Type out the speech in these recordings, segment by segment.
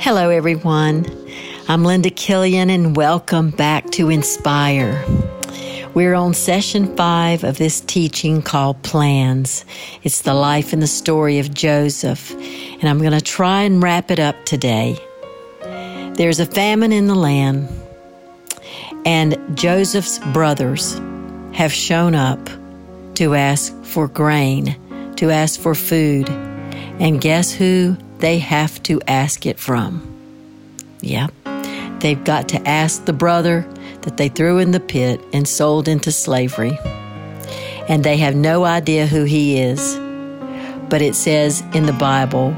Hello, everyone. I'm Linda Killian, and welcome back to Inspire. We're on session 5 of this teaching called Plans. It's the life and the story of Joseph, and I'm going to try and wrap it up today. There's a famine in the land, and Joseph's brothers have shown up to ask for grain, to ask for food, and guess who they have to ask it from? Yeah, they've got to ask the brother that they threw in the pit and sold into slavery. And they have no idea who he is. But it says in the Bible,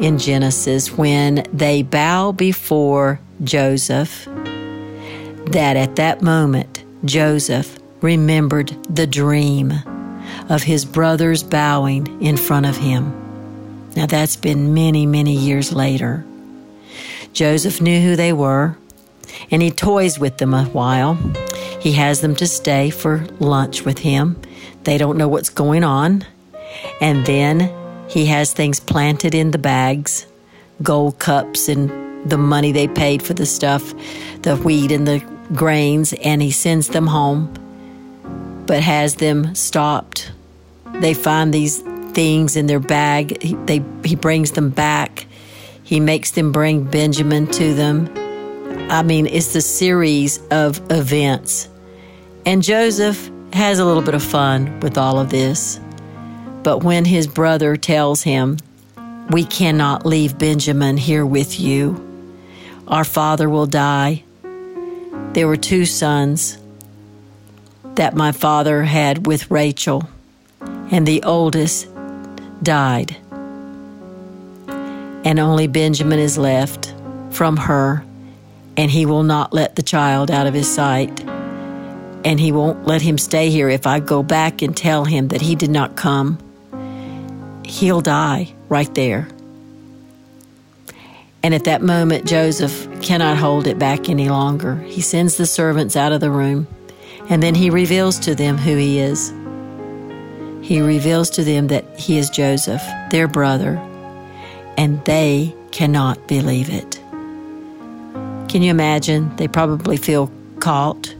in Genesis, when they bow before Joseph, that at that moment, Joseph remembered the dream of his brothers bowing in front of him. Now that's been many, many years later. Joseph knew who they were, and he toys with them a while. He has them to stay for lunch with him. They don't know what's going on. And then he has things planted in the bags, gold cups and the money they paid for the stuff, the wheat and the grains, and he sends them home, but has them stopped. They find these things in their bag. He brings them back. He makes them bring Benjamin to them. I mean, it's the series of events. And Joseph has a little bit of fun with all of this. But when his brother tells him, "We cannot leave Benjamin here with you. Our father will die. There were 2 sons that my father had with Rachel, and the oldest died, and only Benjamin is left from her, and he will not let the child out of his sight, and he won't let him stay here. If I go back and tell him that he did not come, he'll die right there." And at that moment, Joseph cannot hold it back any longer. He sends the servants out of the room, and then he reveals to them who he is. He reveals to them that he is Joseph, their brother, and they cannot believe it. Can you imagine? They probably feel caught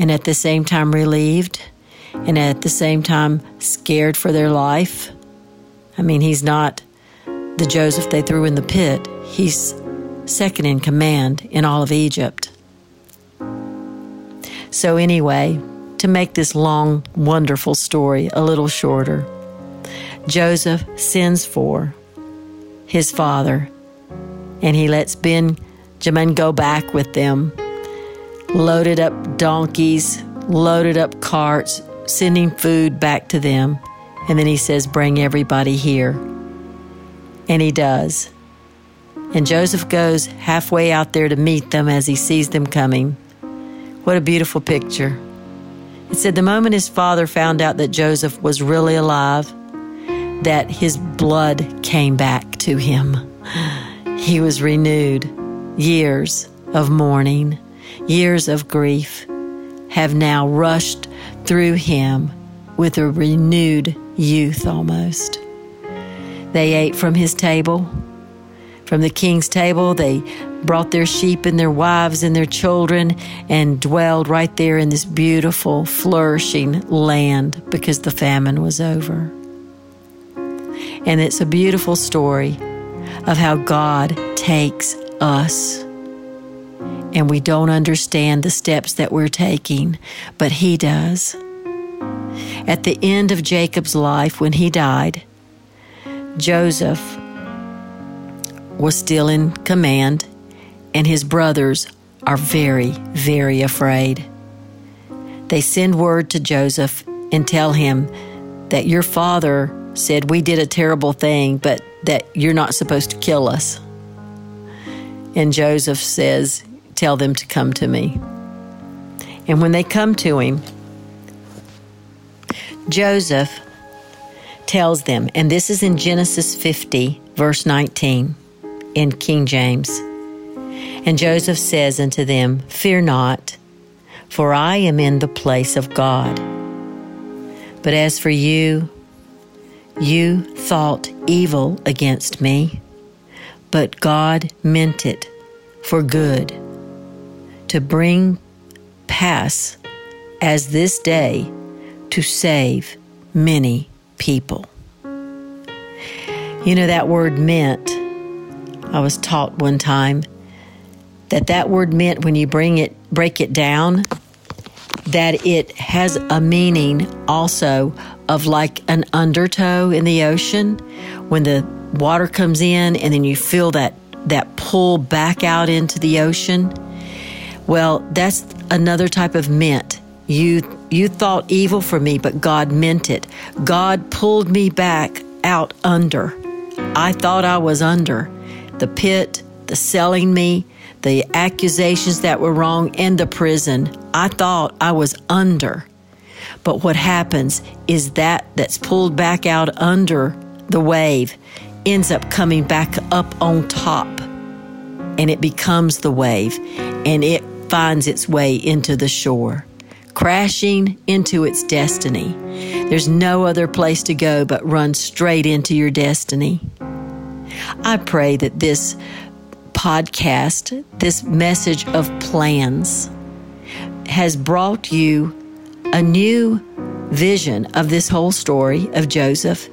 and at the same time relieved and at the same time scared for their life. I mean, he's not the Joseph they threw in the pit. He's second in command in all of Egypt. So anyway, to make this long, wonderful story a little shorter, Joseph sends for his father, and he lets Benjamin go back with them, loaded up donkeys, loaded up carts, sending food back to them. And then he says, "Bring everybody here." And he does. And Joseph goes halfway out there to meet them as he sees them coming. What a beautiful picture. It said the moment his father found out that Joseph was really alive, that his blood came back to him. He was renewed. Years of mourning, years of grief have now rushed through him with a renewed youth almost. They ate from his table, from the king's table. They brought their sheep and their wives and their children and dwelled right there in this beautiful, flourishing land because the famine was over. And it's a beautiful story of how God takes us. And we don't understand the steps that we're taking, but He does. At the end of Jacob's life, when he died, Joseph was still in command, and his brothers are very, very afraid. They send word to Joseph and tell him that your father said we did a terrible thing, but that you're not supposed to kill us. And Joseph says, "Tell them to come to me." And when they come to him, Joseph tells them, and this is in Genesis 50, verse 19. In King James. And Joseph says unto them, "Fear not, for I am in the place of God. But as for you, you thought evil against me, but God meant it for good, to bring pass as this day to save many people. You know, that word meant, I was taught one time that word meant, when you break it down, that it has a meaning also of like an undertow in the ocean, when the water comes in and then you feel that pull back out into the ocean. Well, that's another type of meant. You thought evil for me, but God meant it. God pulled me back out under. I thought I was under the pit, the selling me, the accusations that were wrong, and the prison. I thought I was under. But what happens is that's pulled back out under the wave ends up coming back up on top, and it becomes the wave, and it finds its way into the shore, crashing into its destiny. There's no other place to go but run straight into your destiny. I pray that this podcast, this message of plans, has brought you a new vision of this whole story of Joseph.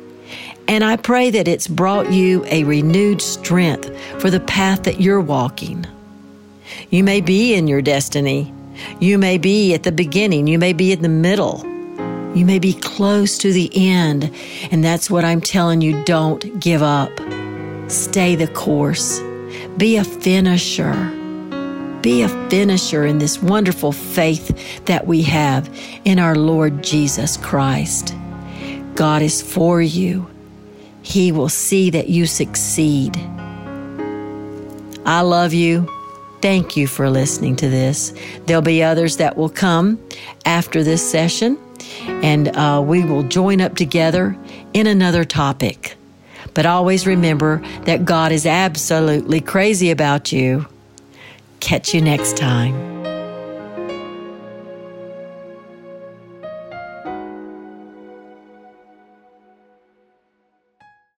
And I pray that it's brought you a renewed strength for the path that you're walking. You may be in your destiny. You may be at the beginning. You may be in the middle. You may be close to the end. And that's what I'm telling you. Don't give up. Stay the course. Be a finisher. Be a finisher in this wonderful faith that we have in our Lord Jesus Christ. God is for you. He will see that you succeed. I love you. Thank you for listening to this. There'll be others that will come after this session, and we will join up together in another topic. But always remember that God is absolutely crazy about you. Catch you next time.